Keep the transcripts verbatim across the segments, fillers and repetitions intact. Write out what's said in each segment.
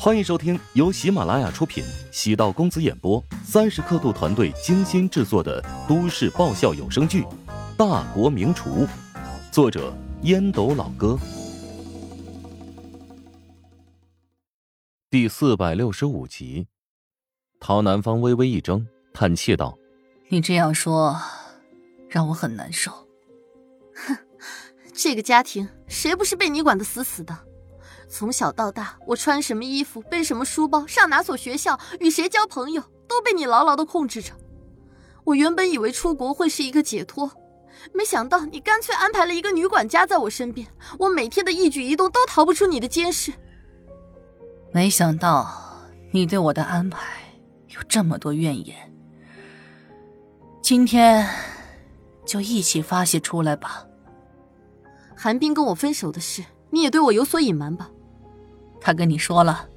欢迎收听由喜马拉雅出品，喜到公子演播，三十刻度团队精心制作的都市爆笑有声剧《大国名厨》，作者烟斗老哥。第四百六十五集，陶南方微微一怔，叹气道：“你这样说，让我很难受。”哼，这个家庭谁不是被你管得死死的？从小到大，我穿什么衣服，背什么书包，上哪所学校，与谁交朋友，都被你牢牢地控制着。我原本以为出国会是一个解脱，没想到你干脆安排了一个女管家在我身边，我每天的一举一动都逃不出你的监视。没想到你对我的安排有这么多怨言，今天就一起发泄出来吧。韩冰跟我分手的事，你也对我有所隐瞒吧？他跟你说了？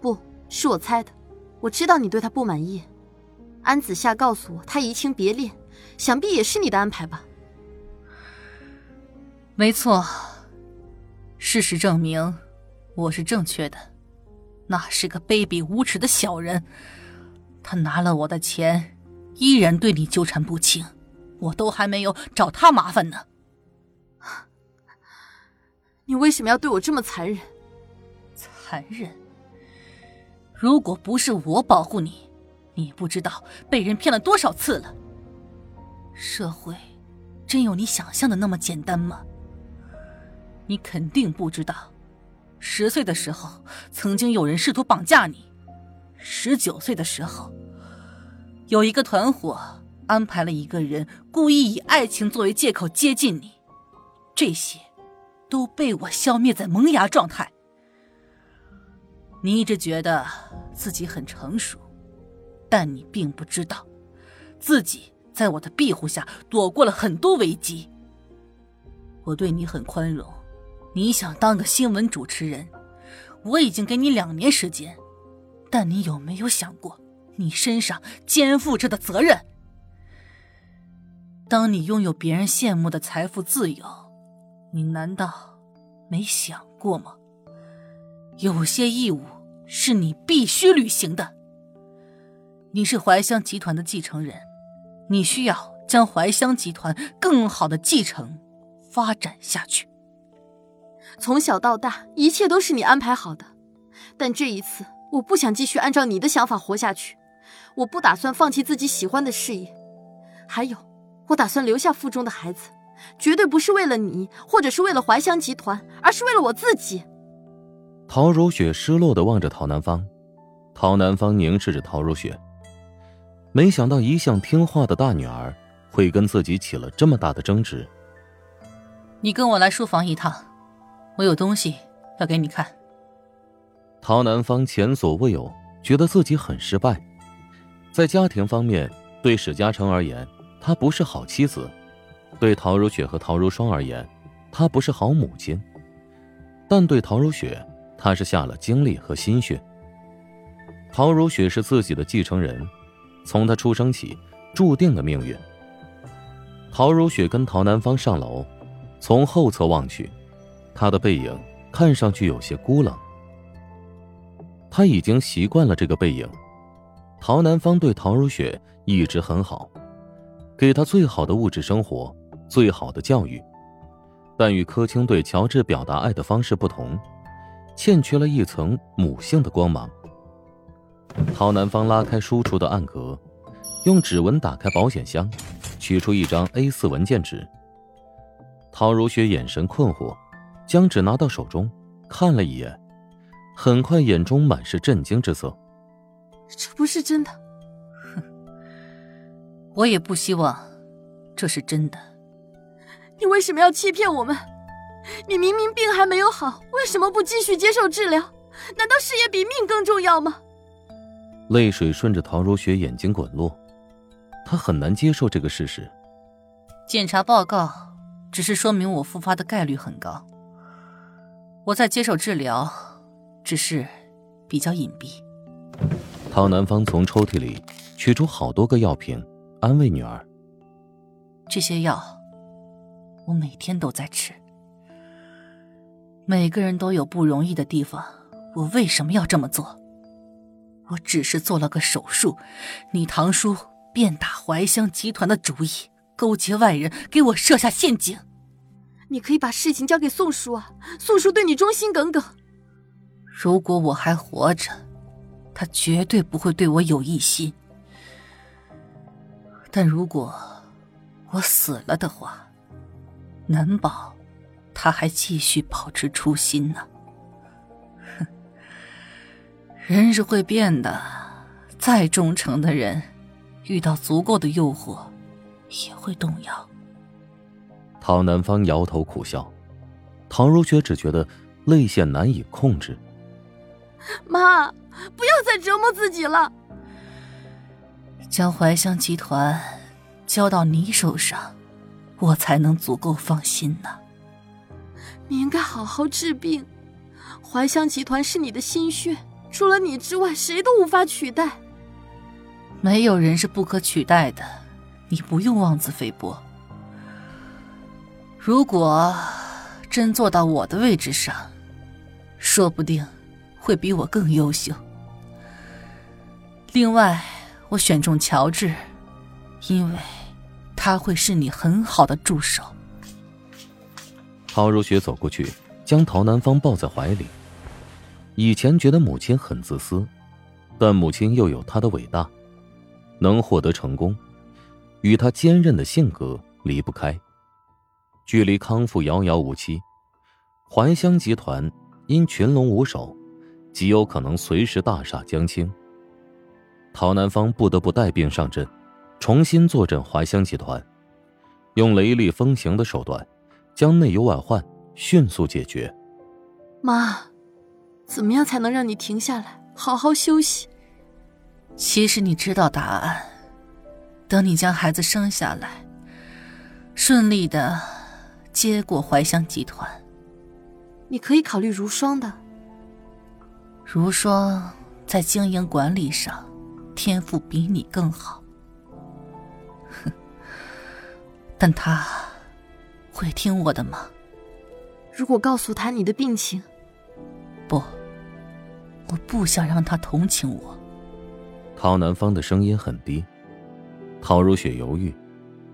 不，是我猜的。我知道你对他不满意，安子夏告诉我他移情别恋，想必也是你的安排吧？没错，事实证明我是正确的。那是个卑鄙无耻的小人，他拿了我的钱依然对你纠缠不清，我都还没有找他麻烦呢。你为什么要对我这么残忍？残忍？如果不是我保护你，你不知道被人骗了多少次了。社会真有你想象的那么简单吗？你肯定不知道，十岁的时候曾经有人试图绑架你，十九岁的时候有一个团伙安排了一个人故意以爱情作为借口接近你，这些都被我消灭在萌芽状态。你一直觉得自己很成熟，但你并不知道，自己在我的庇护下躲过了很多危机。我对你很宽容，你想当个新闻主持人，我已经给你两年时间，但你有没有想过，你身上肩负着的责任？当你拥有别人羡慕的财富自由，你难道没想过吗？有些义务是你必须履行的。你是怀香集团的继承人，你需要将怀香集团更好的继承发展下去。从小到大，一切都是你安排好的，但这一次我不想继续按照你的想法活下去，我不打算放弃自己喜欢的事业，还有我打算留下腹中的孩子，绝对不是为了你，或者是为了怀香集团，而是为了我自己。陶如雪失落地望着陶南方，陶南方凝视着陶如雪，没想到一向听话的大女儿会跟自己起了这么大的争执。你跟我来书房一趟，我有东西要给你看。陶南方前所未有觉得自己很失败，在家庭方面，对史嘉诚而言，她不是好妻子，对陶如雪和陶如霜而言，她不是好母亲，但对陶如雪，她是下了精力和心血。陶如雪是自己的继承人，从她出生起注定的命运。陶如雪跟陶南方上楼，从后侧望去，她的背影看上去有些孤冷，她已经习惯了这个背影。陶南方对陶如雪一直很好，给他最好的物质生活，最好的教育，但与柯青对乔治表达爱的方式不同，欠缺了一层母性的光芒。陶南方拉开书橱的暗格，用指纹打开保险箱，取出一张 A 四 文件纸。陶如雪眼神困惑，将纸拿到手中看了一眼，很快眼中满是震惊之色。这不是真的。我也不希望这是真的。你为什么要欺骗我们？你明明病还没有好，为什么不继续接受治疗？难道事业比命更重要吗？泪水顺着陶如雪眼睛滚落，她很难接受这个事实。检查报告只是说明我复发的概率很高，我在接受治疗，只是比较隐蔽。陶南方从抽屉里取出好多个药瓶，安慰女儿，这些药我每天都在吃，每个人都有不容易的地方，我为什么要这么做？我只是做了个手术，你堂叔便打怀香集团的主意，勾结外人给我设下陷阱。你可以把事情交给宋叔啊，宋叔对你忠心耿耿。如果我还活着，他绝对不会对我有异心。但如果我死了的话，难保他还继续保持初心呢。哼，人是会变的，再忠诚的人，遇到足够的诱惑，也会动摇。陶南方摇头苦笑，唐如雪只觉得泪腺难以控制。妈，不要再折磨自己了。将怀香集团交到你手上，我才能足够放心呢。你应该好好治病，怀香集团是你的心血，除了你之外，谁都无法取代。没有人是不可取代的，你不用妄自菲薄。如果真坐到我的位置上，说不定会比我更优秀。另外，我选中乔治，因为他会是你很好的助手。陶如雪走过去，将陶南方抱在怀里。以前觉得母亲很自私，但母亲又有她的伟大，能获得成功，与她坚韧的性格离不开。距离康复遥遥无期，怀香集团因群龙无首，极有可能随时大厦将倾。陶南方不得不带病上阵，重新坐镇怀香集团，用雷厉风行的手段将内忧外患迅速解决。妈，怎么样才能让你停下来好好休息？其实你知道答案，等你将孩子生下来，顺利的接过怀香集团。你可以考虑如霜的。如霜在经营管理上天赋比你更好，但他会听我的吗？如果告诉他你的病情，不，我不想让他同情我。陶南方的声音很低，陶如雪犹豫，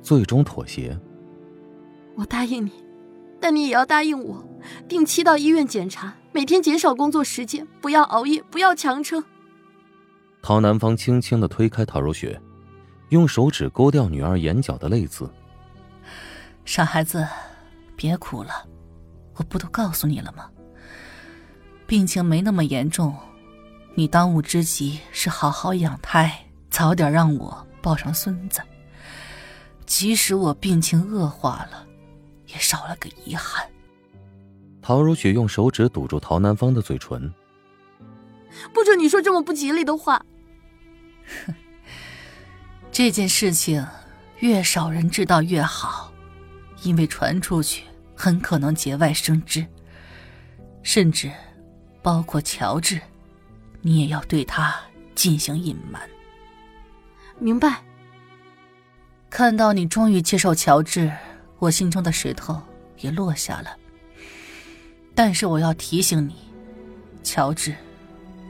最终妥协。我答应你，但你也要答应我，定期到医院检查，每天减少工作时间，不要熬夜，不要强撑。陶南方轻轻地推开陶如雪，用手指勾掉女儿眼角的泪渍。傻孩子，别哭了，我不都告诉你了吗？病情没那么严重，你当务之急是好好养胎，早点让我抱上孙子。即使我病情恶化了，也少了个遗憾。陶如雪用手指堵住陶南方的嘴唇，不准你说这么不吉利的话。这件事情越少人知道越好，因为传出去很可能节外生枝，甚至包括乔治，你也要对他进行隐瞒。明白。看到你终于接受乔治，我心中的石头也落下了。但是我要提醒你，乔治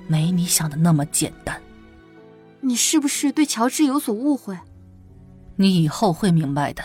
没你想的那么简单。你是不是对乔治有所误会？你以后会明白的。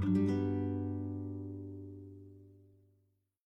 Thank you.